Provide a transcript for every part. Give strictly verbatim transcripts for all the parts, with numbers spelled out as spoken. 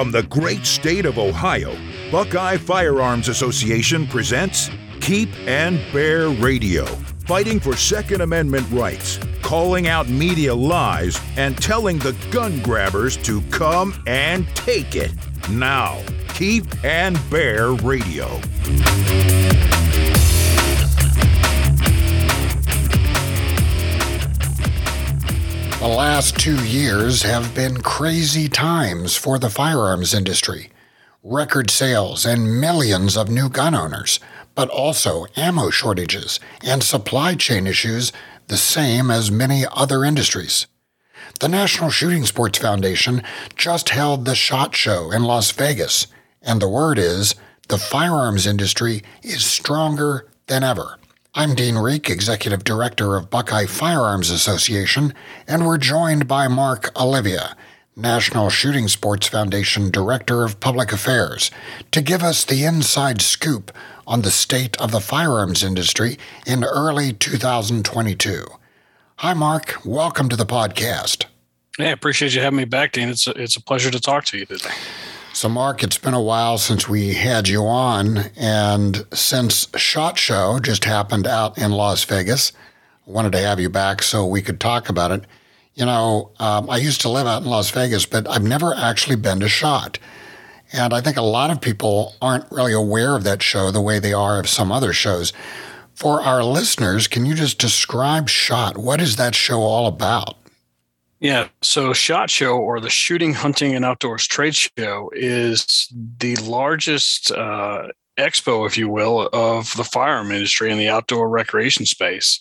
From the great state of Ohio, Buckeye Firearms Association presents Keep and Bear Radio, fighting for Second Amendment rights, calling out media lies, and telling the gun grabbers to come and take it. Now, Keep and Bear Radio. The last two years have been crazy times for the firearms industry. Record sales and millions of new gun owners, but also ammo shortages and supply chain issues, the same as many other industries. The National Shooting Sports Foundation just held the SHOT Show in Las Vegas, and the word is the firearms industry is stronger than ever. I'm Dean Reek, Executive Director of Buckeye Firearms Association, and we're joined by Mark Olivia, National Shooting Sports Foundation Director of Public Affairs, to give us the inside scoop on the state of the firearms industry in early two thousand twenty-two. Hi, Mark. Welcome to the podcast. Hey, I appreciate you having me back, Dean. It's a, it's a pleasure to talk to you today. So, Mark, it's been a while since we had you on, and since SHOT Show just happened out in Las Vegas, I wanted to have you back so we could talk about it. You know, um, I used to live out in Las Vegas, but I've never actually been to SHOT. And I think a lot of people aren't really aware of that show the way they are of some other shows. For our listeners, can you just describe SHOT? What is that show all about? Yeah, so SHOT Show, or the Shooting, Hunting, and Outdoors Trade Show, is the largest uh, expo, if you will, of the firearm industry in the outdoor recreation space.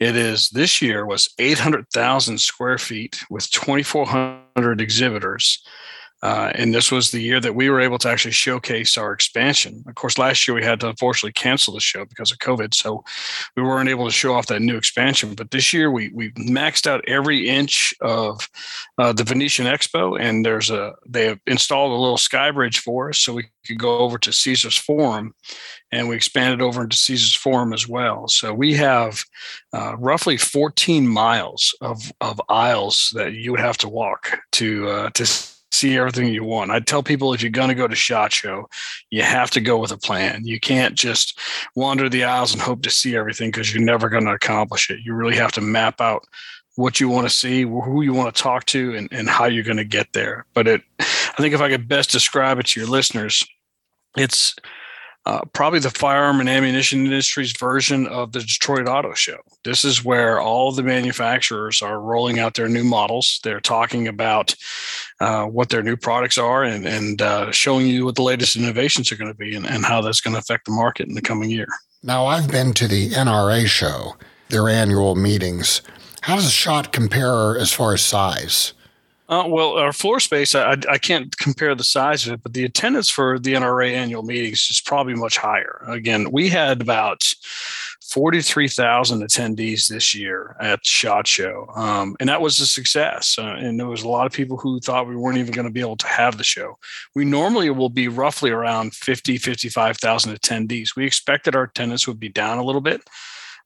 It is, this year, was eight hundred thousand square feet with twenty-four hundred exhibitors. Uh, and this was the year that we were able to actually showcase our expansion. Of course, last year we had to unfortunately cancel the show because of COVID, so we weren't able to show off that new expansion. But this year we we maxed out every inch of uh, the Venetian Expo, and there's a they have installed a little sky bridge for us, so we could go over to Caesar's Forum, and we expanded over into Caesar's Forum as well. So we have uh, roughly fourteen miles of of aisles that you would have to walk to uh, to. see everything you want. I tell people, if you're going to go to SHOT Show, you have to go with a plan. You can't just wander the aisles and hope to see everything, because you're never going to accomplish it. You really have to map out what you want to see, who you want to talk to, and, and how you're going to get there. But it, I think if I could best describe it to your listeners, it's uh, probably the firearm and ammunition industry's version of the Detroit Auto Show. This is where all the manufacturers are rolling out their new models. They're talking about Uh, what their new products are, and, and uh, showing you what the latest innovations are going to be, and, and how that's going to affect the market in the coming year. Now, I've been to the N R A show, their annual meetings. How does SHOT compare as far as size? Uh, well, our floor space, I, I can't compare the size of it, but the attendance for the N R A annual meetings is probably much higher. Again, we had about forty-three thousand attendees this year at SHOT Show. Um, and that was a success. Uh, and there was a lot of people who thought we weren't even going to be able to have the show. We normally will be roughly around fifty, fifty-five thousand attendees. We expected our attendance would be down a little bit.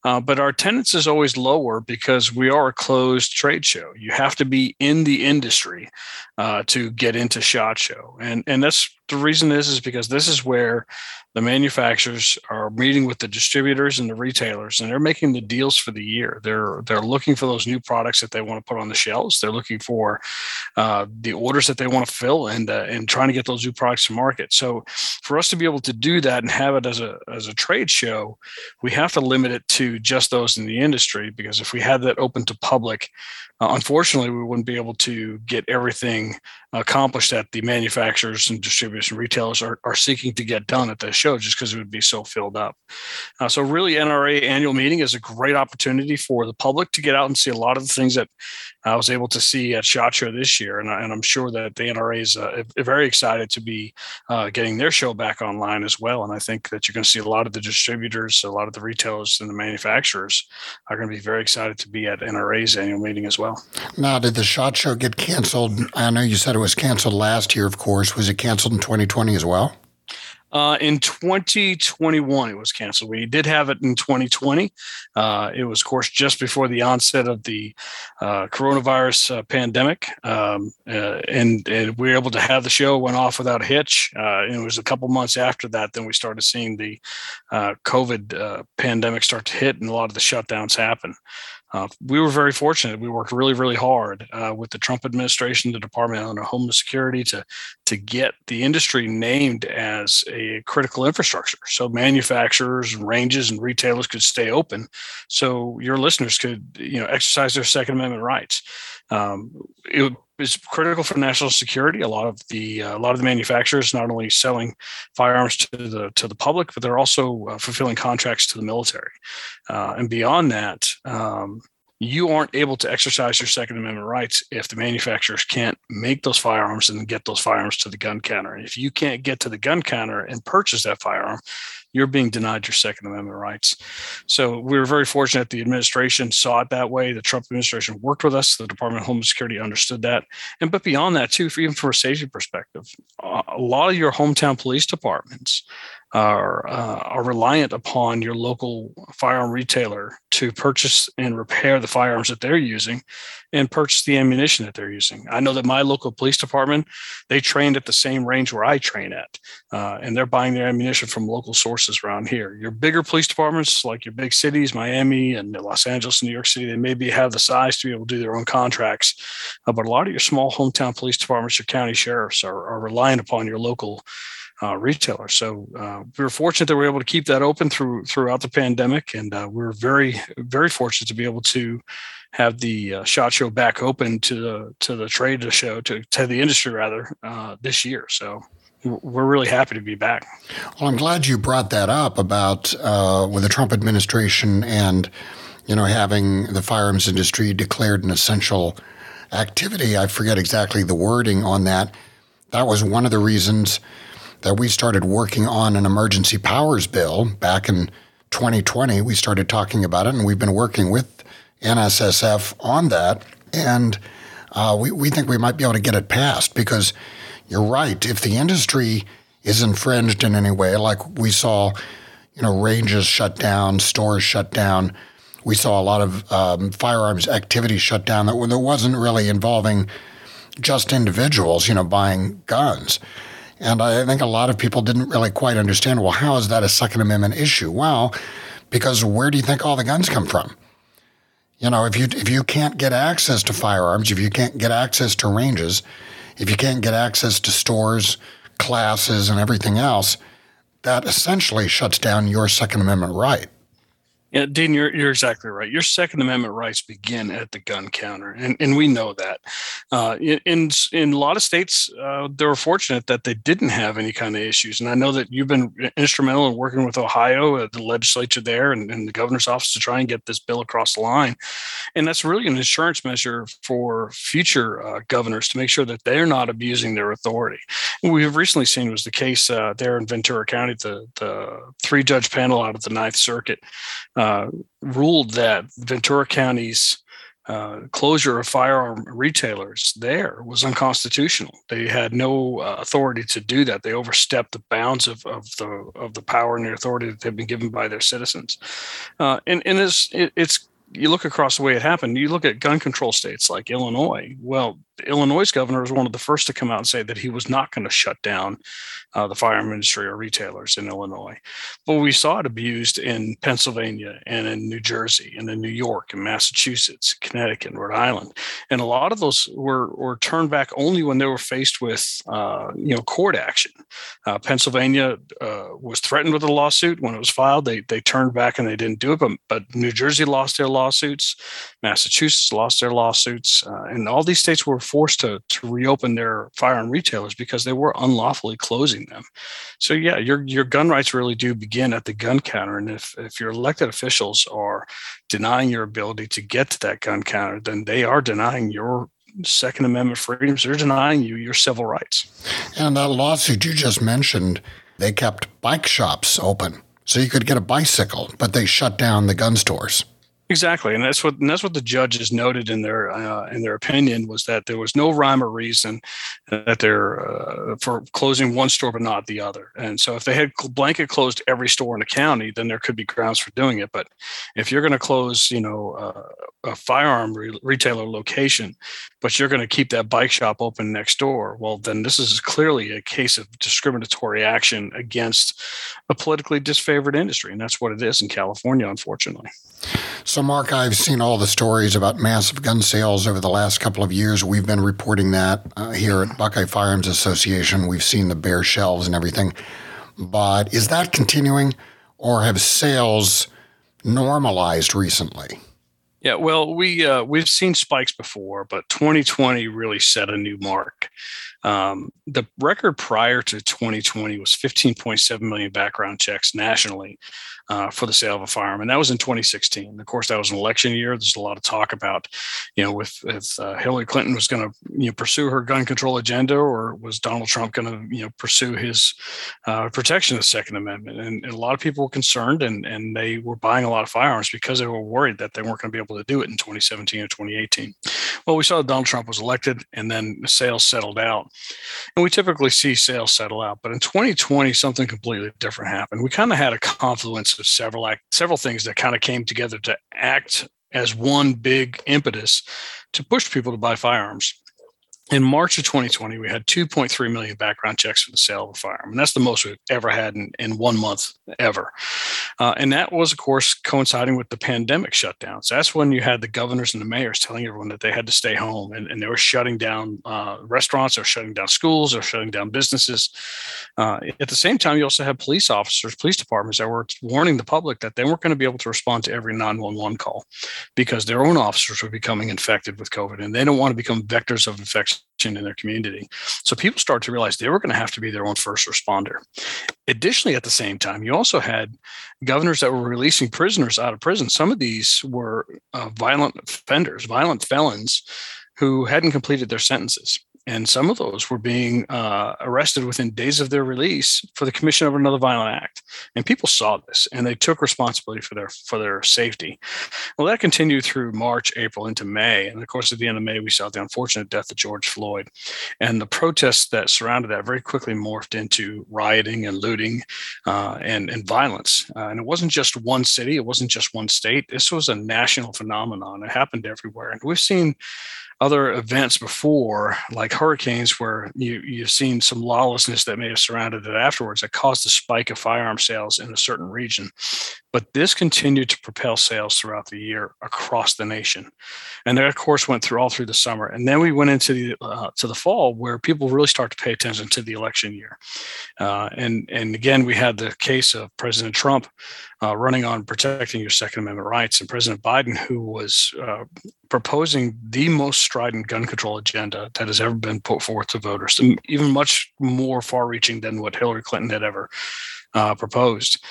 Uh, but our attendance is always lower because we are a closed trade show. You have to be in the industry uh, to get into SHOT Show. And and that's the reason is, is because this is where the manufacturers are meeting with the distributors and the retailers, and they're making the deals for the year. They're they're looking for those new products that they want to put on the shelves. They're looking for uh, the orders that they want to fill, and uh, and trying to get those new products to market. So for us to be able to do that and have it as a as a trade show, we have to limit it to just those in the industry, because if we had that open to public, uh, unfortunately, we wouldn't be able to get everything accomplished that the manufacturers and distributors and retailers are, are seeking to get done at the show, just because it would be so filled up. Uh, so really, N R A annual meeting is a great opportunity for the public to get out and see a lot of the things that I was able to see at SHOT Show this year. And, I, and I'm sure that the N R A is uh, very excited to be uh, getting their show back online as well. And I think that you're going to see a lot of the distributors, a lot of the retailers, and the manufacturers are going to be very excited to be at N R A's annual meeting as well. Now, did the SHOT Show get canceled? I know you said it was canceled last year, of course. Was it canceled in twenty twenty as well? Uh, in twenty twenty-one, it was canceled. We did have it in twenty twenty. Uh, it was, of course, just before the onset of the uh, coronavirus uh, pandemic. Um, uh, and, and we were able to have the show, went off without a hitch. Uh, and it was a couple months after that, then we started seeing the uh, COVID uh, pandemic start to hit and a lot of the shutdowns happen. Uh, we were very fortunate. We worked really, really hard uh, with the Trump administration, the Department of Homeland Security, to to get the industry named as a critical infrastructure, so manufacturers, ranges, and retailers could stay open, so your listeners could, you know, exercise their Second Amendment rights. Um, it is critical for national security. A lot of the uh, a lot of the manufacturers not only selling firearms to the to the public, but they're also uh, fulfilling contracts to the military, uh, and beyond that. Um, You aren't able to exercise your Second Amendment rights if the manufacturers can't make those firearms and get those firearms to the gun counter. And if you can't get to the gun counter and purchase that firearm, you're being denied your Second Amendment rights. So we were very fortunate the administration saw it that way. The Trump administration worked with us. The Department of Homeland Security understood that. And but beyond that, too, for even from a safety perspective, a lot of your hometown police departments are uh, are reliant upon your local firearm retailer to purchase and repair the firearms that they're using and purchase the ammunition that they're using. I know that my local police department, they trained at the same range where I train at, uh, and they're buying their ammunition from local sources around here. Your bigger police departments, like your big cities, Miami and Los Angeles and New York City, they maybe have the size to be able to do their own contracts, uh, but a lot of your small hometown police departments, your county sheriffs are, are reliant upon your local Uh, retailer. So uh, we were fortunate that we were able to keep that open through throughout the pandemic. And uh, we were very, very fortunate to be able to have the uh, SHOT Show back open to the, to the trade to show, to, to the industry rather, uh, this year. So we're really happy to be back. Well, I'm glad you brought that up about uh, with the Trump administration and, you know, having the firearms industry declared an essential activity. I forget exactly the wording on that. That was one of the reasons that we started working on an emergency powers bill back in twenty twenty. We started talking about it, and we've been working with N S S F on that. And uh, we, we think we might be able to get it passed because you're right. If the industry is infringed in any way, like we saw, you know, ranges shut down, stores shut down. We saw a lot of um, firearms activity shut down that, that wasn't really involving just individuals, you know, buying guns. And I think a lot of people didn't really quite understand, well, how is that a Second Amendment issue? Well, because where do you think all the guns come from? You know, if you if you can't get access to firearms, if you can't get access to ranges, if you can't get access to stores, classes, and everything else, that essentially shuts down your Second Amendment right. Yeah, Dean, you're you're exactly right. Your Second Amendment rights begin at the gun counter, and, and we know that. Uh, in in a lot of states, uh, they were fortunate that they didn't have any kind of issues. And I know that you've been instrumental in working with Ohio, uh, the legislature there, and, and the governor's office to try and get this bill across the line. And that's really an insurance measure for future uh, governors to make sure that they're not abusing their authority. What we've recently seen was the case uh, there in Ventura County, the the three judge panel out of the Ninth Circuit. Uh, Uh, ruled that Ventura County's uh, closure of firearm retailers there was unconstitutional. They had no uh, authority to do that. They overstepped the bounds of, of the of the power and the authority that they've been given by their citizens. Uh, and and it's, it, it's you look across the way it happened. You look at gun control states like Illinois. Well, Illinois' governor was one of the first to come out and say that he was not going to shut down uh, the firearm industry or retailers in Illinois. But we saw it abused in Pennsylvania and in New Jersey and in New York and Massachusetts, Connecticut, and Rhode Island. And a lot of those were, were turned back only when they were faced with, uh, you know, court action. Uh, Pennsylvania uh, was threatened with a lawsuit. When it was filed, they they turned back and they didn't do it. But, but New Jersey lost their lawsuits. Massachusetts lost their lawsuits. Uh, and all these states were forced to, to reopen their firearm retailers because they were unlawfully closing them. So yeah, your your gun rights really do begin at the gun counter. And if, if your elected officials are denying your ability to get to that gun counter, then they are denying your Second Amendment freedoms. They're denying you your civil rights. And that lawsuit you just mentioned, they kept bike shops open so you could get a bicycle, but they shut down the gun stores. Exactly, and that's what and that's what the judges noted in their uh, in their opinion, was that there was no rhyme or reason that they're uh, for closing one store but not the other. And so, if they had blanket closed every store in the county, then there could be grounds for doing it. But if you're going to close, you know, uh, a firearm re- retailer location, but you're going to keep that bike shop open next door, well, then this is clearly a case of discriminatory action against a politically disfavored industry, and that's what it is in California, unfortunately. So, Mark, I've seen all the stories about massive gun sales over the last couple of years. We've been reporting that uh, here at Buckeye Firearms Association. We've seen the bare shelves and everything. But is that continuing, or have sales normalized recently? Yeah, well, we, uh, we've seen spikes before, but twenty twenty really set a new mark. Um, the record prior to twenty twenty was fifteen point seven million background checks nationally uh, for the sale of a firearm. And that was in twenty sixteen. Of course, that was an election year. There's a lot of talk about, you know, with, if uh, Hillary Clinton was going to you know, pursue her gun control agenda, or was Donald Trump going to, you know, pursue his uh, protection of the Second Amendment. And, and a lot of people were concerned, and, and they were buying a lot of firearms because they were worried that they weren't going to be able to do it in twenty seventeen or twenty eighteen. Well, we saw that Donald Trump was elected, and then the sales settled out. And we typically see sales settle out, but in twenty twenty, something completely different happened. We kind of had a confluence of several act, several things that kind of came together to act as one big impetus to push people to buy firearms. In March of twenty twenty, we had two point three million background checks for the sale of a firearm. And that's the most we've ever had in, in one month ever. Uh, and that was, of course, coinciding with the pandemic shutdowns. That's when you had the governors and the mayors telling everyone that they had to stay home. And, and they were shutting down uh, restaurants, or shutting down schools, or shutting down businesses. Uh, at the same time, you also had police officers, police departments that were warning the public that they weren't going to be able to respond to every nine one one call because their own officers were becoming infected with COVID. And they don't want to become vectors of infection in their community. So people start to realize they were going to have to be their own first responder. Additionally, at the same time, you also had governors that were releasing prisoners out of prison. Some of these were uh, violent offenders, violent felons who hadn't completed their sentences. And some of those were being uh, arrested within days of their release for the commission of another violent act. And people saw this, and they took responsibility for their for their safety. Well, that continued through March, April, into May. And of course, at the end of May, we saw the unfortunate death of George Floyd. And the protests that surrounded that very quickly morphed into rioting and looting uh, and, and violence. Uh, and it wasn't just one city. It wasn't just one state. This was a national phenomenon. It happened everywhere. And we've seen other events before, like hurricanes, where you, you've seen some lawlessness that may have surrounded it afterwards that caused a spike of firearm sales in a certain region. But this continued to propel sales throughout the year across the nation. And that, of course, went through all through the summer. And then we went into the uh, to the fall, where people really start to pay attention to the election year. Uh, and, and again, we had the case of President Trump uh, running on protecting your Second Amendment rights, and President Biden, who was uh, proposing the most strident gun control agenda that has ever been put forth to voters, and even much more far-reaching than what Hillary Clinton had ever uh, proposed.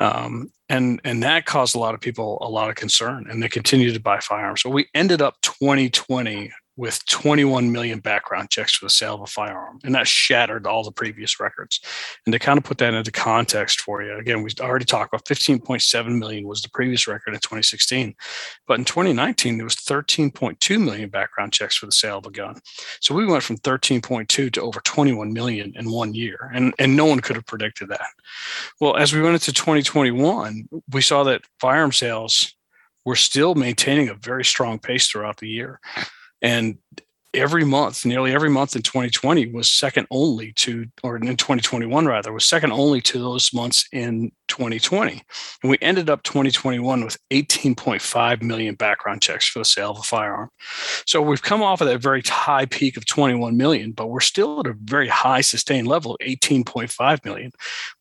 Um, and, and that caused a lot of people a lot of concern, and they continued to buy firearms. So we ended up twenty twenty with twenty-one million background checks for the sale of a firearm, and that shattered all the previous records. And to kind of put that into context for you, again, we already talked about fifteen point seven million was the previous record in twenty sixteen, but in twenty nineteen, there was thirteen point two million background checks for the sale of a gun. So we went from thirteen point two to over twenty-one million in one year, and, and no one could have predicted that. Well, as we went into twenty twenty-one, we saw that firearm sales were still maintaining a very strong pace throughout the year. And every month, nearly every month in twenty twenty was second only to, or in twenty twenty-one rather, was second only to those months in twenty twenty. And we ended up twenty twenty-one with eighteen point five million background checks for the sale of a firearm. So we've come off of that very high peak of twenty-one million, but we're still at a very high sustained level of eighteen point five million,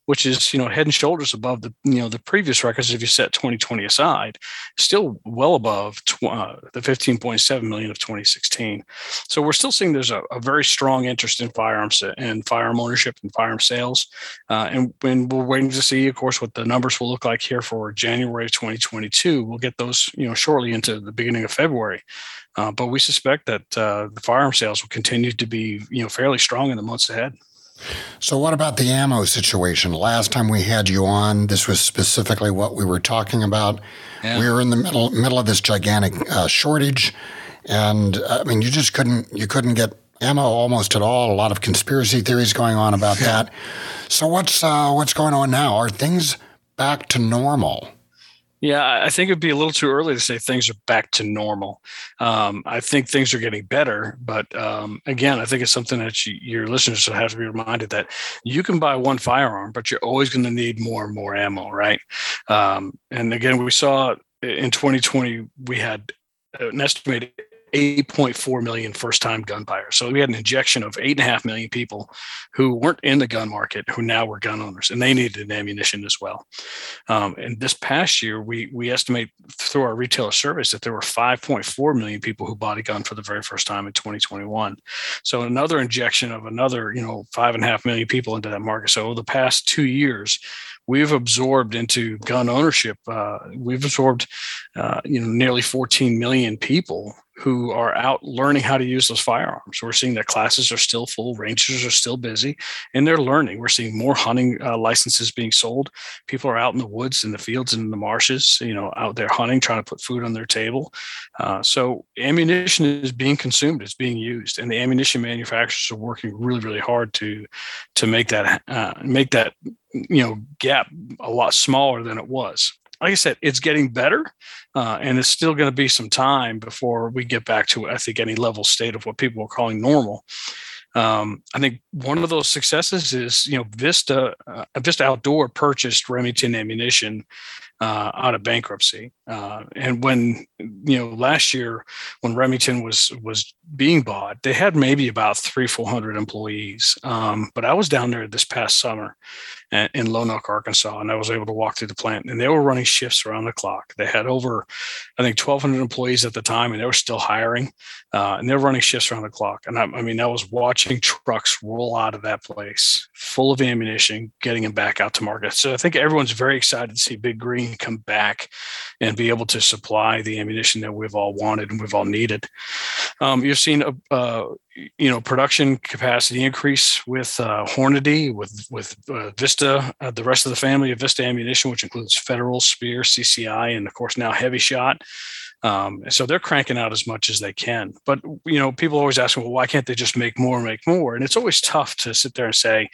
which is, you know, head and shoulders above the, you know, the previous records. If you set twenty twenty aside, still well above tw- uh, the fifteen point seven million of twenty sixteen. So we're still seeing there's a, a very strong interest in firearms and firearm ownership and firearm sales. Uh, and, and we're waiting to see, of course, what the numbers will look like here for January of twenty twenty-two. We'll get those, you know, shortly into the beginning of February. Uh, but we suspect that uh, the firearm sales will continue to be, you know, fairly strong in the months ahead. So what about the ammo situation? Last time we had you on, this was specifically what we were talking about. Yeah. We were in the middle middle of this gigantic uh, shortage, and I mean, you just couldn't you couldn't get ammo almost at all. A lot of conspiracy theories going on about that. So what's uh, what's going on now? Are things back to normal? Yeah, I think it'd be a little too early to say things are back to normal. Um, I think things are getting better. But um, again, I think it's something that you, your listeners should have to be reminded that you can buy one firearm, but you're always going to need more and more ammo, right? Um, and again, we saw in twenty twenty, we had an estimated eight point four million first-time gun buyers. So we had an injection of eight point five million people who weren't in the gun market, who now were gun owners, and they needed ammunition as well. Um, and this past year, we we estimate through our retailer surveys that there were five point four million people who bought a gun for the very first time in twenty twenty-one. So another injection of another, you know, five point five million people into that market. So over the past two years, we've absorbed into gun ownership, uh, we've absorbed uh, you know, nearly fourteen million people who are out learning how to use those firearms. We're seeing that classes are still full, ranges are still busy, and they're learning. We're seeing more hunting uh, licenses being sold. People are out in the woods, in the fields, and in the marshes, you know, out there hunting, trying to put food on their table. Uh, so ammunition is being consumed, it's being used, and the ammunition manufacturers are working really, really hard to to make that uh, make that you know gap a lot smaller than it was. Like I said, it's getting better, uh, and it's still going to be some time before we get back to, I think, any level state of what people are calling normal. Um, I think one of those successes is, you know, Vista uh, Vista Outdoor purchased Remington Ammunition uh, out of bankruptcy. Uh, and when, you know, last year when Remington was was being bought, they had maybe about three, four hundred employees. Um, but I was down there this past summer at, in Lonok, Arkansas, and I was able to walk through the plant, and they were running shifts around the clock. They had over, I think, twelve hundred employees at the time, and they were still hiring, uh, and they're running shifts around the clock. And I, I mean, I was watching trucks roll out of that place full of ammunition, getting them back out to market. So I think everyone's very excited to see Big Green come back and be able to supply the ammunition that we've all wanted and we've all needed. Um, you've seen a, uh, you know, production capacity increase with uh, Hornady, with with uh, Vista, uh, the rest of the family of Vista Ammunition, which includes Federal, Speer, C C I, and of course now Heavy Shot. Um, and so they're cranking out as much as they can. But, you know, people always ask, well, why can't they just make more, make more? And it's always tough to sit there and say,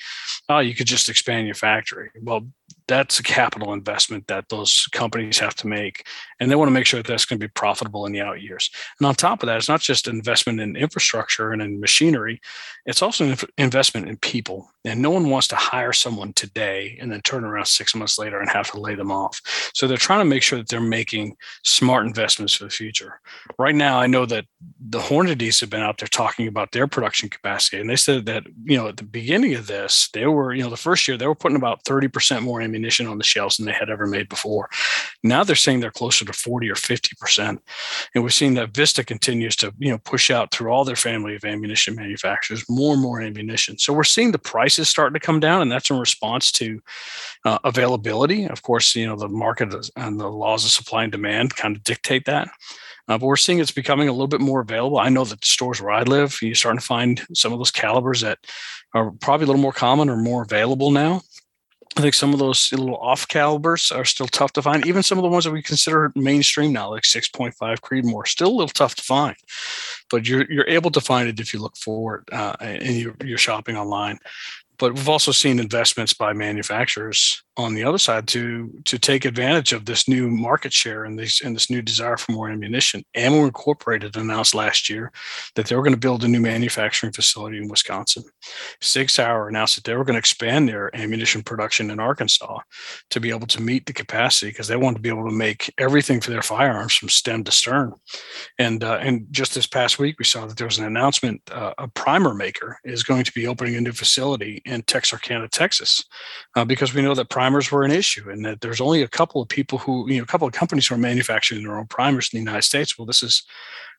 oh, you could just expand your factory. Well, that's a capital investment that those companies have to make. And they want to make sure that that's going to be profitable in the out years. And on top of that, it's not just investment in infrastructure and in machinery. It's also an investment in people. And no one wants to hire someone today and then turn around six months later and have to lay them off. So they're trying to make sure that they're making smart investments for the future. Right now, I know that the Hornadys have been out there talking about their production capacity. And they said that, you know, at the beginning of this, they were, you know, the first year, they were putting about thirty percent more ammunition on the shelves than they had ever made before. Now they're saying they're closer to forty or fifty percent. And we've seen that Vista continues to, you know, push out through all their family of ammunition manufacturers, more and more ammunition. So we're seeing the price is starting to come down, and that's in response to uh, availability. Of course, you know, the market and the laws of supply and demand kind of dictate that. Uh, but we're seeing it's becoming a little bit more available. I know that the stores where I live, you're starting to find some of those calibers that are probably a little more common or more available now. I think some of those little off calibers are still tough to find. Even some of the ones that we consider mainstream now, like six point five Creedmoor, still a little tough to find. But you're you're able to find it if you look for it uh, and you're, you're shopping online. But we've also seen investments by manufacturers on the other side to to take advantage of this new market share and this and this new desire for more ammunition. Ammo Incorporated announced last year that they were going to build a new manufacturing facility in Wisconsin. Six Hour announced that they were going to expand their ammunition production in Arkansas to be able to meet the capacity because they wanted to be able to make everything for their firearms from stem to stern. And uh, and just this past week, we saw that there was an announcement: uh, a primer maker is going to be opening a new facility in Texarkana, Texas, uh, because we know that primers were an issue and that there's only a couple of people who, you know, a couple of companies who are manufacturing their own primers in the United States. Well, this is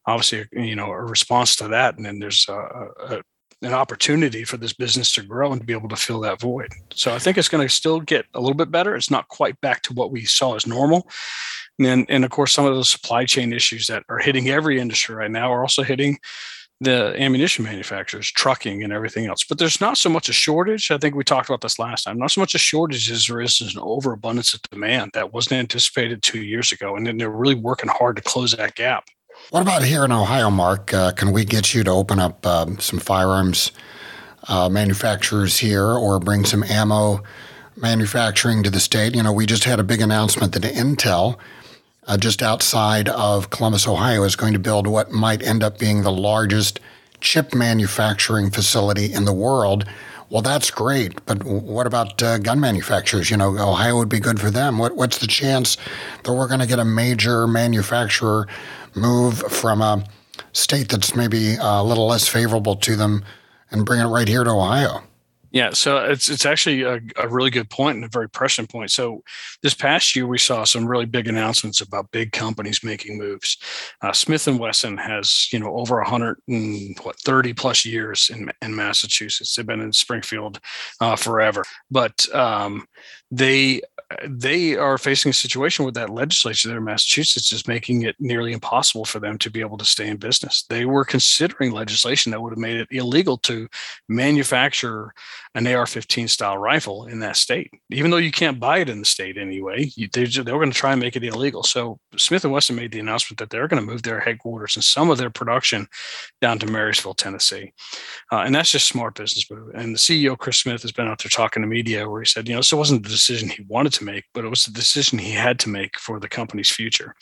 obviously, you know, a response to that. And then there's a, a, an opportunity for this business to grow and to be able to fill that void. So I think it's going to still get a little bit better. It's not quite back to what we saw as normal. And, and of course, some of those supply chain issues that are hitting every industry right now are also hitting the ammunition manufacturers, trucking and everything else. But there's not so much a shortage. I think we talked about this last time. Not so much a shortage as there is an overabundance of demand that wasn't anticipated two years ago. And then they're really working hard to close that gap. What about here in Ohio, Mark? Uh, can we get you to open up um, some firearms uh, manufacturers here or bring some ammo manufacturing to the state? You know, we just had a big announcement that Intel Uh, just outside of Columbus, Ohio, is going to build what might end up being the largest chip manufacturing facility in the world. Well, that's great, but what about uh, gun manufacturers? You know, Ohio would be good for them. What, what's the chance that we're going to get a major manufacturer move from a state that's maybe a little less favorable to them and bring it right here to Ohio? Yeah, so it's it's actually a, a really good point and a very pressing point. So this past year, we saw some really big announcements about big companies making moves. Uh, Smith and Wesson has, you know, over one hundred and what thirty plus years in in Massachusetts. They've been in Springfield uh, forever, but um, they. They are facing a situation where that legislature there in Massachusetts is making it nearly impossible for them to be able to stay in business. They were considering legislation that would have made it illegal to manufacture an A R fifteen style rifle in that state, even though you can't buy it in the state anyway. You, they, they were going to try and make it illegal. So Smith and Wesson made the announcement that they're going to move their headquarters and some of their production down to Marysville, Tennessee. Uh, and that's just smart business move. And the C E O, Chris Smith, has been out there talking to media where he said, you know, this wasn't the decision he wanted to make, but it was the decision he had to make for the company's future.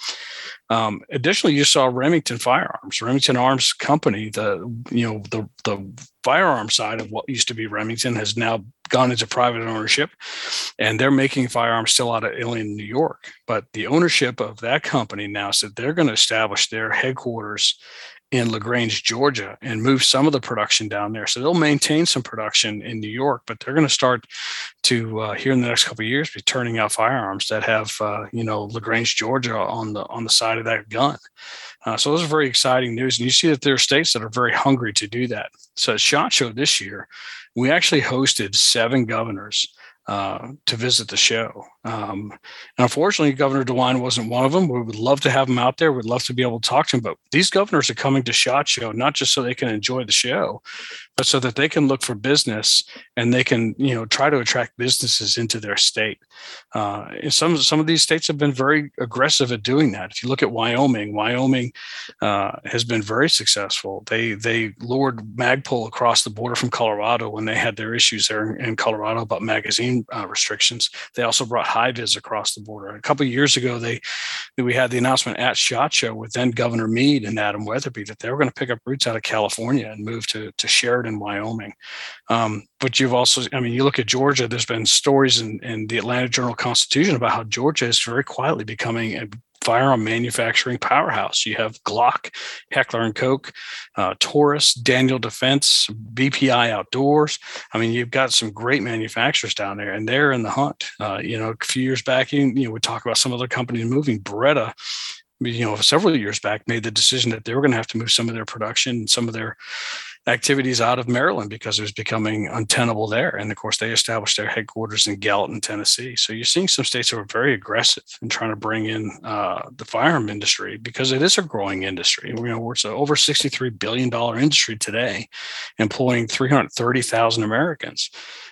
Um, additionally, you saw Remington Firearms, Remington Arms Company, the, you know, the, the firearm side of what used to be Remington has now gone into private ownership, and they're making firearms still out of Ilion, New York. But the ownership of that company now said they're going to establish their headquarters in LaGrange, Georgia, and move some of the production down there. So they'll maintain some production in New York, but they're going to start to uh, here in the next couple of years be turning out firearms that have uh, you know LaGrange, Georgia on the on the side of that gun. Uh, so those are very exciting news, and you see that there are states that are very hungry to do that. So at SHOT Show this year, we actually hosted seven governors Uh, to visit the show. Um, and unfortunately, Governor DeWine wasn't one of them. We would love to have him out there. We'd love to be able to talk to him. But these governors are coming to SHOT Show, not just so they can enjoy the show, but so that they can look for business and they can, you know, try to attract businesses into their state. Uh, and some, some of these states have been very aggressive at doing that. If you look at Wyoming, Wyoming uh, has been very successful. They, they lured Magpul across the border from Colorado when they had their issues there in Colorado about magazine Uh, restrictions. They also brought high-vis across the border. A couple of years ago, they we had the announcement at SHOT Show with then Governor Meade and Adam Weatherby that they were going to pick up roots out of California and move to, to Sheridan, Wyoming. Um, but you've also, I mean, you look at Georgia, there's been stories in, in the Atlanta Journal-Constitution about how Georgia is very quietly becoming a firearm manufacturing powerhouse. You have Glock, Heckler and Koch, uh, Taurus, Daniel Defense, B P I Outdoors. I mean, you've got some great manufacturers down there, and they're in the hunt. Uh, you know, a few years back, you, you know, we talk about some other companies moving. Beretta, you know, several years back, made the decision that they were going to have to move some of their production and some of their activities out of Maryland because it was becoming untenable there. And of course, they established their headquarters in Gallatin, Tennessee. So you're seeing some states that are very aggressive in trying to bring in uh, the firearm industry because it is a growing industry. You know, it's an over sixty-three billion dollars industry today, employing three hundred thirty thousand Americans.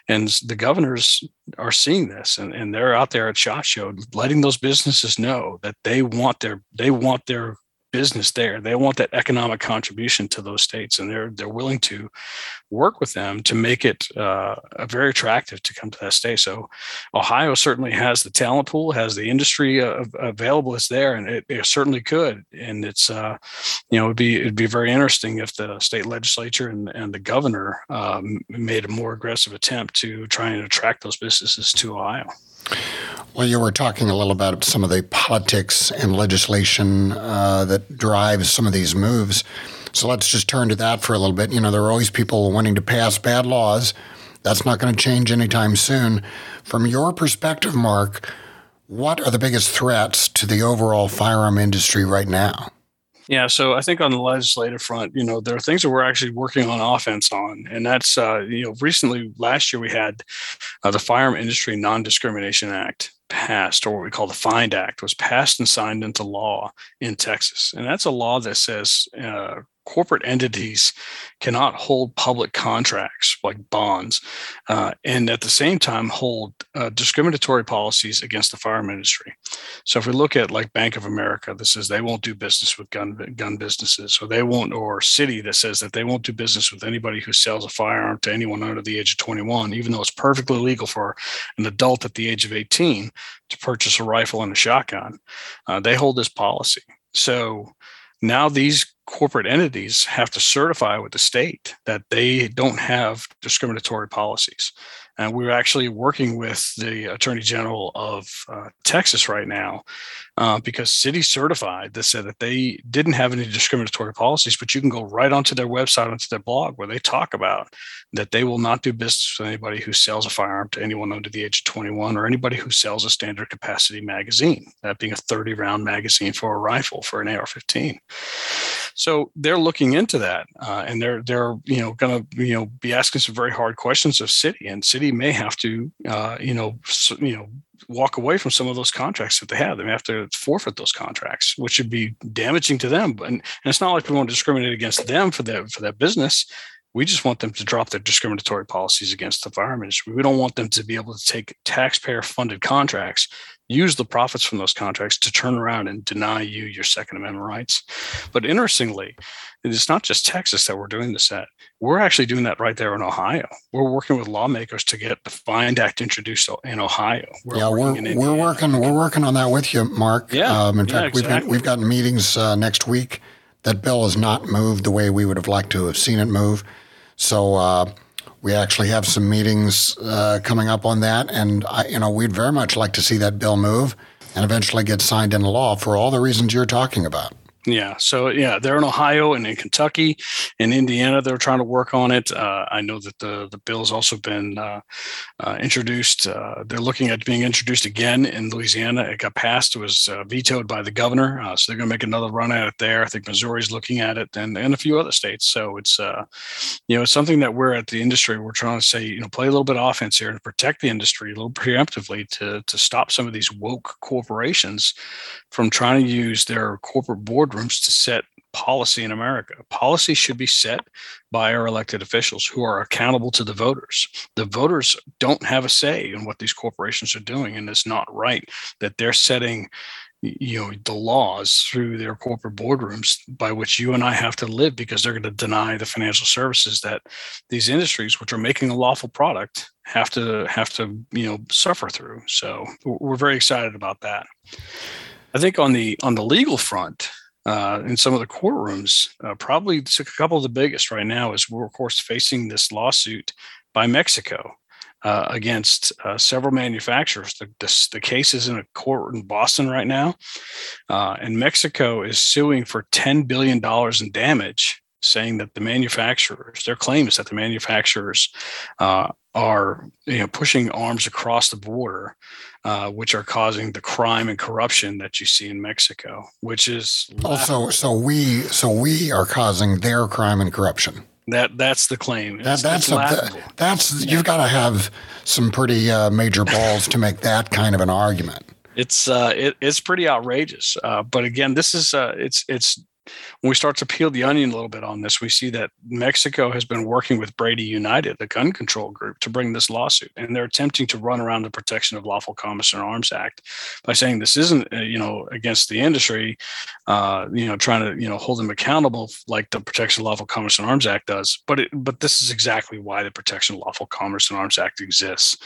And the governors are seeing this, and, and they're out there at SHOT Show letting those businesses know that they want their they want their business there. They want that economic contribution to those states, and they're they're willing to work with them to make it uh, very attractive to come to that state. So Ohio certainly has the talent pool, has the industry uh, available. It's there, and it, it certainly could. And it's uh, you know it'd be it'd be very interesting if the state legislature and and the governor um, made a more aggressive attempt to try and attract those businesses to Ohio. Well, you were talking a little about some of the politics and legislation uh, that drives some of these moves. So let's just turn to that for a little bit. You know, there are always people wanting to pass bad laws. That's not going to change anytime soon. From your perspective, Mark, what are the biggest threats to the overall firearm industry right now? Yeah, so I think on the legislative front, you know, there are things that we're actually working on offense on. And that's, uh, you know, recently last year we had uh, the Firearm Industry Non-Discrimination Act passed, or what we call the FIND Act, was passed and signed into law in Texas. And that's a law that says uh, corporate entities cannot hold public contracts like bonds, uh, and at the same time hold uh, discriminatory policies against the firearm industry. So if we look at like Bank of America that says they won't do business with gun gun businesses, or they won't, or Citi that says that they won't do business with anybody who sells a firearm to anyone under the age of twenty-one, even though it's perfectly legal for an adult at the age of eighteen to purchase a rifle and a shotgun, uh, they hold this policy. So now these corporate entities have to certify with the state that they don't have discriminatory policies. And we're actually working with the Attorney General of uh, Texas right now uh, because Citi certified that said that they didn't have any discriminatory policies, but you can go right onto their website, onto their blog, where they talk about that they will not do business with anybody who sells a firearm to anyone under the age of twenty-one, or anybody who sells a standard capacity magazine, that being a thirty round magazine for a rifle, for an A R fifteen. So they're looking into that, uh, and they're they're you know going to you know be asking some very hard questions of Citi, and Citi may have to uh, you know so, you know walk away from some of those contracts that they have. They may have to forfeit those contracts, which would be damaging to them. And, and it's not like we want to discriminate against them for that for that business. We just want them to drop their discriminatory policies against the firearm industry. We don't want them to be able to take taxpayer-funded contracts, use the profits from those contracts to turn around and deny you your Second Amendment rights. But interestingly, it's not just Texas that we're doing this at. We're actually doing that right there in Ohio. We're working with lawmakers to get the FIND Act introduced in Ohio. We're yeah, we're in we're working we're working on that with you, Mark. Yeah, um, in yeah, fact, exactly. we've been, we've gotten meetings uh, next week. That bill has not moved the way we would have liked to have seen it move. So uh, we actually have some meetings uh, coming up on that, and I, you know, we'd very much like to see that bill move and eventually get signed into law for all the reasons you're talking about. Yeah. So, yeah, they're in Ohio and in Kentucky and Indiana. They're trying to work on it. Uh, I know that the, the bill has also been uh, uh, introduced. Uh, they're looking at being introduced again in Louisiana. It got passed. It was uh, vetoed by the governor. Uh, so they're going to make another run at it there. I think Missouri's looking at it, and, and a few other states. So it's, uh, you know, it's something that we're at the industry. We're trying to say, you know, play a little bit of offense here and protect the industry a little preemptively to, to stop some of these woke corporations from trying to use their corporate board rooms to set policy in America. Policy should be set by our elected officials who are accountable to the voters. The voters don't have a say in what these corporations are doing, and it's not right that they're setting, you know, the laws through their corporate boardrooms by which you and I have to live, because they're going to deny the financial services that these industries, which are making a lawful product, have to have to, you know, suffer through. So we're very excited about that. I think on the on the legal front, Uh, in some of the courtrooms, uh, probably a couple of the biggest right now is we're, of course, facing this lawsuit by Mexico uh, against uh, several manufacturers. The, this, the case is in a court in Boston right now, uh, and Mexico is suing for ten billion dollars in damage, saying that the manufacturers, their claim is that the manufacturers uh, are you know, pushing arms across the border, uh, which are causing the crime and corruption that you see in Mexico, which is also, so we, so we are causing their crime and corruption. That that's the claim. It's, that, that's a, that, that's you've got to have some pretty uh, major balls to make that kind of an argument. It's uh, it, it's pretty outrageous. Uh, but again, this is uh, it's it's. When we start to peel the onion a little bit on this, we see that Mexico has been working with Brady United, the gun control group, to bring this lawsuit. And they're attempting to run around the Protection of Lawful Commerce and Arms Act by saying this isn't, you know, against the industry, uh, you know, trying to, you know, hold them accountable like the Protection of Lawful Commerce and Arms Act does. But it, but this is exactly why the Protection of Lawful Commerce and Arms Act exists.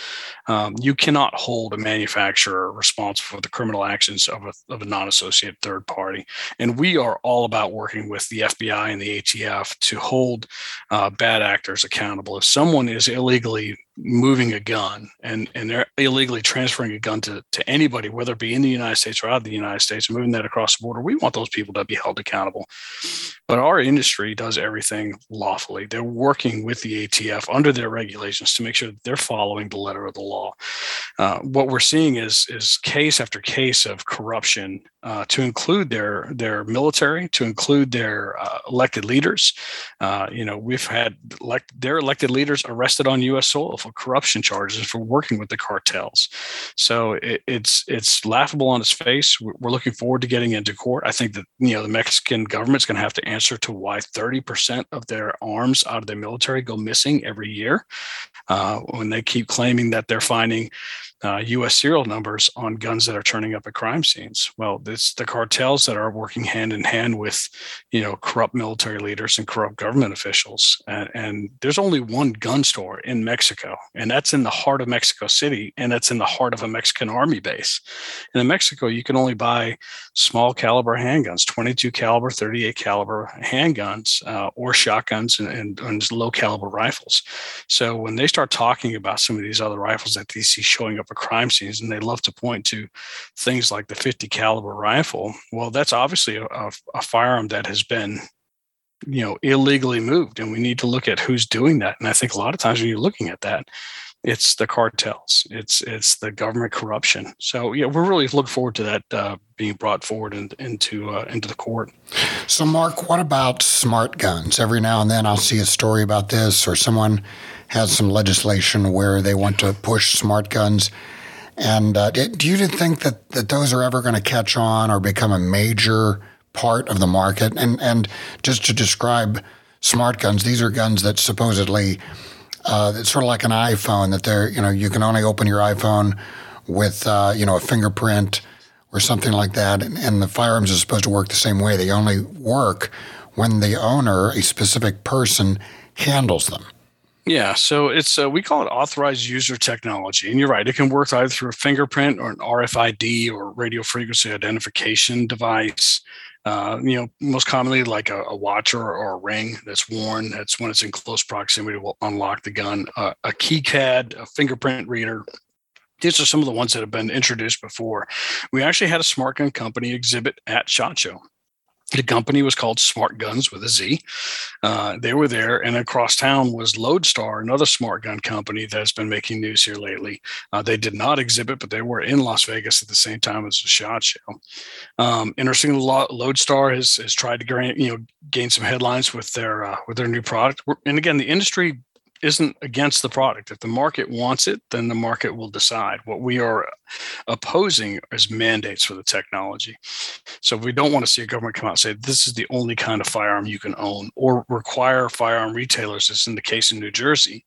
Um, you cannot hold a manufacturer responsible for the criminal actions of a, of a non-associate third party. And we are all about working with the F B I and the A T F to hold uh, bad actors accountable. If someone is illegally moving a gun and, and they're illegally transferring a gun to, to anybody, whether it be in the United States or out of the United States, moving that across the border, we want those people to be held accountable. But our industry does everything lawfully. They're working with the A T F under their regulations to make sure that they're following the letter of the law. Uh, what we're seeing is, is case after case of corruption uh, to include their their military, to include their uh, elected leaders. Uh, you know, we've had elect- their elected leaders arrested on U S soil for corruption charges, for working with the cartels. So it, it's it's laughable on its face. We're looking forward to getting into court. I think that, you know, the Mexican government's going to have to answer to why thirty percent of their arms out of their military go missing every year, uh, when they keep claiming that they're finding Uh, U S serial numbers on guns that are turning up at crime scenes. Well, it's the cartels that are working hand in hand with, you know, corrupt military leaders and corrupt government officials. And, and there's only one gun store in Mexico, and that's in the heart of Mexico City, and that's in the heart of a Mexican army base. And in Mexico, you can only buy small caliber handguns, twenty-two caliber, thirty-eight caliber handguns, uh, or shotguns and, and, and low caliber rifles. So when they start talking about some of these other rifles that they see showing up for crime scenes, and they love to point to things like the fifty caliber rifle. Well, that's obviously a, a, a firearm that has been, you know, illegally moved, and we need to look at who's doing that. And I think a lot of times when you're looking at that, it's the cartels, it's it's the government corruption. So yeah, we're really looking forward to that uh, being brought forward and into uh, into the court. So Mark, what about smart guns? Every now and then I'll see a story about this, or someone has some legislation where they want to push smart guns. And uh, do you think that, that those are ever going to catch on or become a major part of the market? And and just to describe smart guns, these are guns that supposedly, uh, it's sort of like an iPhone, that they're, you know, you can only open your iPhone with, uh, you know, a fingerprint or something like that. And, and the firearms are supposed to work the same way. They only work when the owner, a specific person, handles them. Yeah, so it's uh, we call it authorized user technology, and you're right. It can work either through a fingerprint or an R F I D or radio frequency identification device. Uh, you know, most commonly like a, a watch or, or a ring that's worn. That's when it's in close proximity will unlock the gun. Uh, a keycad, a fingerprint reader. These are some of the ones that have been introduced before. We actually had a smart gun company exhibit at SHOT Show. The company was called Smart Guns with a Z. Uh, they were there, and across town was Lodestar, another smart gun company that has been making news here lately. Uh, they did not exhibit, but they were in Las Vegas at the same time as the SHOT Show. Um, interestingly, Lodestar has, has tried to gain, you know, gain some headlines with their uh, with their new product. And again, the industry isn't against the product. If the market wants it, then the market will decide. What we are opposing is mandates for the technology. So if we don't want to see a government come out and say, this is the only kind of firearm you can own, or require firearm retailers, as in the case in New Jersey,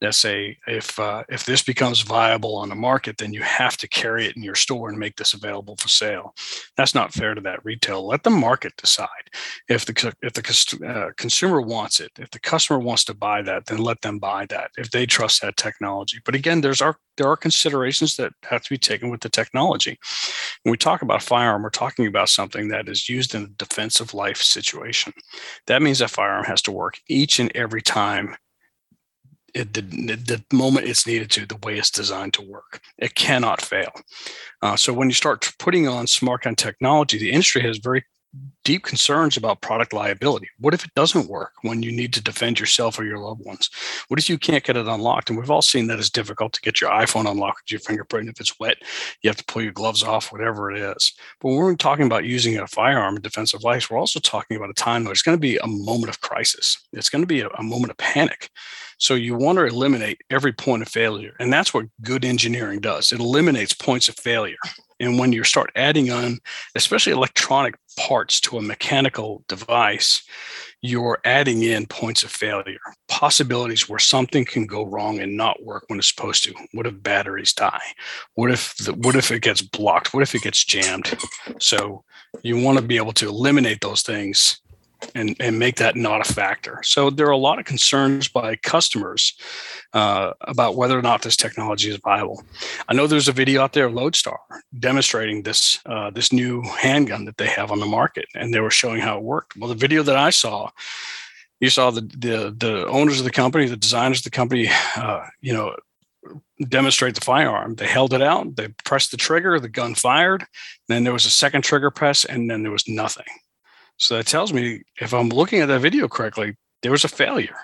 that say, if uh, if this becomes viable on the market, then you have to carry it in your store and make this available for sale. That's not fair to that retail. Let the market decide. If the, if the uh, consumer wants it, if the customer wants to buy that, then let them buy that if they trust that technology. But again, there's our there are considerations that have to be taken with the technology. When we talk about firearm, we're talking about something that is used in a defense of life situation. That means that firearm has to work each and every time, It, the, the moment it's needed to, the way it's designed to work. It cannot fail. Uh, so when you start putting on smart gun technology, the industry has very deep concerns about product liability. What if it doesn't work when you need to defend yourself or your loved ones? What if you can't get it unlocked? And we've all seen that it's difficult to get your iPhone unlocked with your fingerprint. If it's wet, you have to pull your gloves off, whatever it is. But when we're talking about using a firearm in defense of life, we're also talking about a time where it's going to be a moment of crisis. It's going to be a, a moment of panic. So you want to eliminate every point of failure. And that's what good engineering does. It eliminates points of failure. And when you start adding on, especially electronic parts to a mechanical device, you're adding in points of failure, possibilities where something can go wrong and not work when it's supposed to. What if batteries die? What if the, what if it gets blocked? What if it gets jammed? So you want to be able to eliminate those things and, and make that not a factor. So there are a lot of concerns by customers uh, about whether or not this technology is viable. I know there's a video out there of Lodestar demonstrating this uh, this new handgun that they have on the market, and they were showing how it worked. Well, the video that I saw, you saw the the, the owners of the company, the designers of the company, uh, you know, demonstrate the firearm. They held it out, they pressed the trigger, the gun fired, then there was a second trigger press, and then there was nothing. So that tells me, if I'm looking at that video correctly, there was a failure.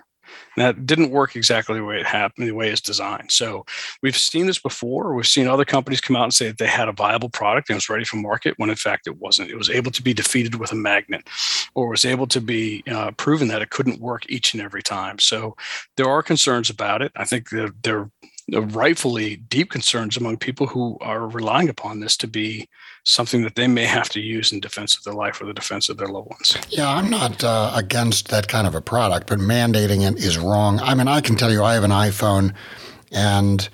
And that didn't work exactly the way it happened, the way it's designed. So we've seen this before. We've seen other companies come out and say that they had a viable product and it was ready for market when in fact it wasn't. It was able to be defeated with a magnet, or was able to be uh, proven that it couldn't work each and every time. So there are concerns about it. I think they're, they're rightfully deep concerns among people who are relying upon this to be something that they may have to use in defense of their life or the defense of their loved ones. Yeah, I'm not uh, against that kind of a product, but mandating it is wrong. I mean, I can tell you I have an iPhone, and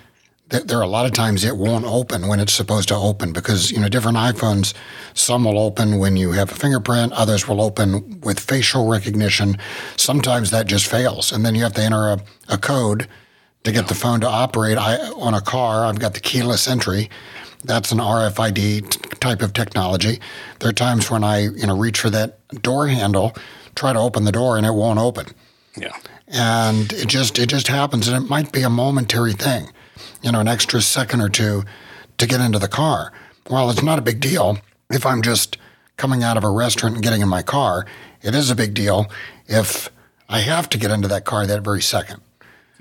th- there are a lot of times it won't open when it's supposed to open because, you know, different iPhones, some will open when you have a fingerprint, others will open with facial recognition. Sometimes that just fails, and then you have to enter a, a code to get the phone to operate. I, on a car, I've got the keyless entry. That's an R F I D t- type of technology. There are times when I, you know, reach for that door handle, try to open the door, and it won't open. Yeah, and it just it just happens, and it might be a momentary thing, you know, an extra second or two to get into the car. While it's not a big deal if I'm just coming out of a restaurant and getting in my car, it is a big deal if I have to get into that car that very second.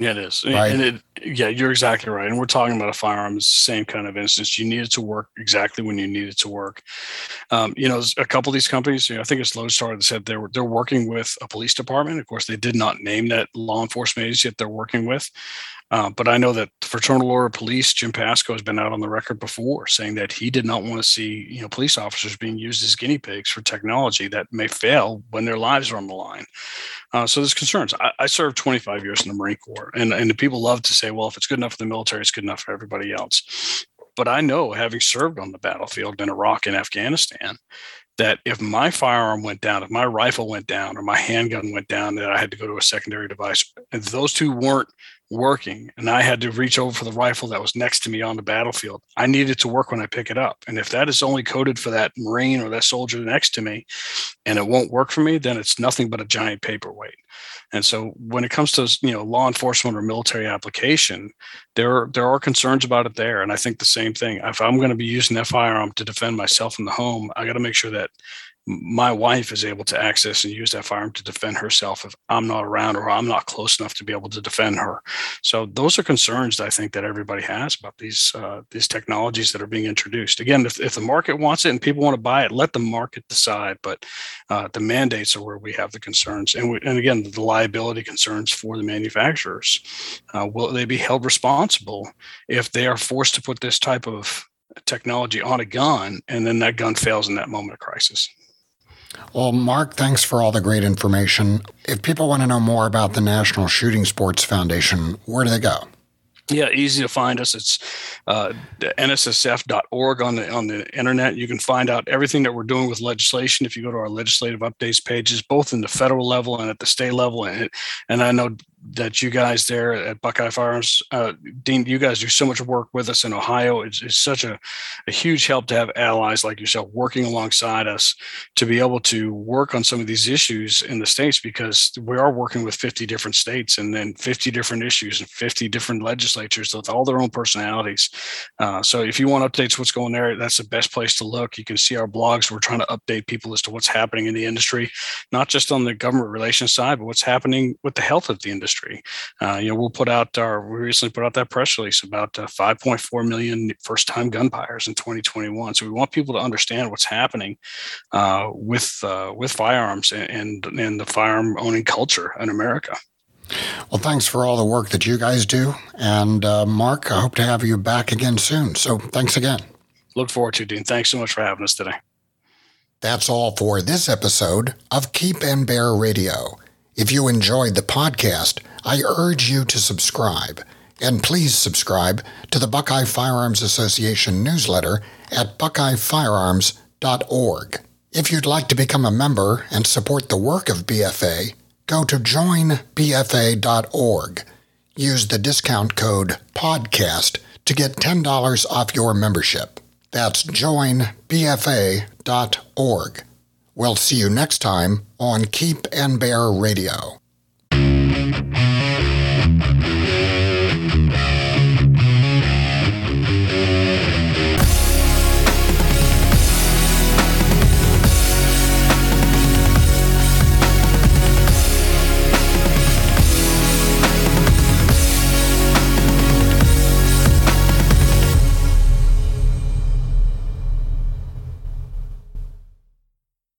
Yeah, it is. Right. And it, yeah, you're exactly right. And we're talking about a firearm, it's the same kind of instance. You need it to work exactly when you need it to work. Um, you know, a couple of these companies, you know, I think it's Lodestar that said they're they're working with a police department. Of course, they did not name that law enforcement agency that they're working with. Uh, but I know that Fraternal Order of Police, Jim Pasco, has been out on the record before saying that he did not want to see, you know, police officers being used as guinea pigs for technology that may fail when their lives are on the line. Uh, so there's concerns. I, I served twenty-five years in the Marine Corps, and, and people love to say, well, if it's good enough for the military, it's good enough for everybody else. But I know, having served on the battlefield in Iraq and Afghanistan, that if my firearm went down, if my rifle went down, or my handgun went down, that I had to go to a secondary device. And those two weren't working, and I had to reach over for the rifle that was next to me on the battlefield, I needed to work when I pick it up. And if that is only coded for that Marine or that soldier next to me, and it won't work for me, then it's nothing but a giant paperweight. And so when it comes to, you know, law enforcement or military application, there, there are concerns about it there. And I think the same thing. If I'm going to be using that firearm to defend myself in the home, I got to make sure that my wife is able to access and use that firearm to defend herself if I'm not around or I'm not close enough to be able to defend her. So those are concerns that I think that everybody has about these uh, these technologies that are being introduced. Again, if, if the market wants it and people want to buy it, let the market decide. But uh, the mandates are where we have the concerns. And, we, and again, the liability concerns for the manufacturers. Uh, will they be held responsible if they are forced to put this type of technology on a gun and then that gun fails in that moment of crisis? Well, Mark, thanks for all the great information. If people want to know more about the National Shooting Sports Foundation, where do they go? Yeah, easy to find us. It's uh, N S S F dot org on the on the internet. You can find out everything that we're doing with legislation if you go to our legislative updates pages, both in the federal level and at the state level. And and I know that you guys there at Buckeye Firearms, uh, Dean, you guys do so much work with us in Ohio. It's, it's such a, a huge help to have allies like yourself working alongside us to be able to work on some of these issues in the states, because we are working with fifty different states and then fifty different issues and fifty different legislatures with all their own personalities. Uh, so if you want updates, what's going there, that's the best place to look. You can see our blogs. We're trying to update people as to what's happening in the industry, not just on the government relations side, but what's happening with the health of the industry. Uh, you know, we'll put out our, we recently put out that press release about uh, five point four million first-time gun buyers in twenty twenty-one. So we want people to understand what's happening uh, with uh, with firearms and, and and the firearm owning culture in America. Well, thanks for all the work that you guys do, and uh, Mark, I hope to have you back again soon. So thanks again. Look forward to it, Dean. Thanks so much for having us today. That's all for this episode of Keep and Bear Radio. If you enjoyed the podcast, I urge you to subscribe. And please subscribe to the Buckeye Firearms Association newsletter at buckeye firearms dot org. If you'd like to become a member and support the work of B F A, go to join B F A dot org. Use the discount code PODCAST to get ten dollars off your membership. That's join B F A dot org. We'll see you next time on Keep and Bear Radio.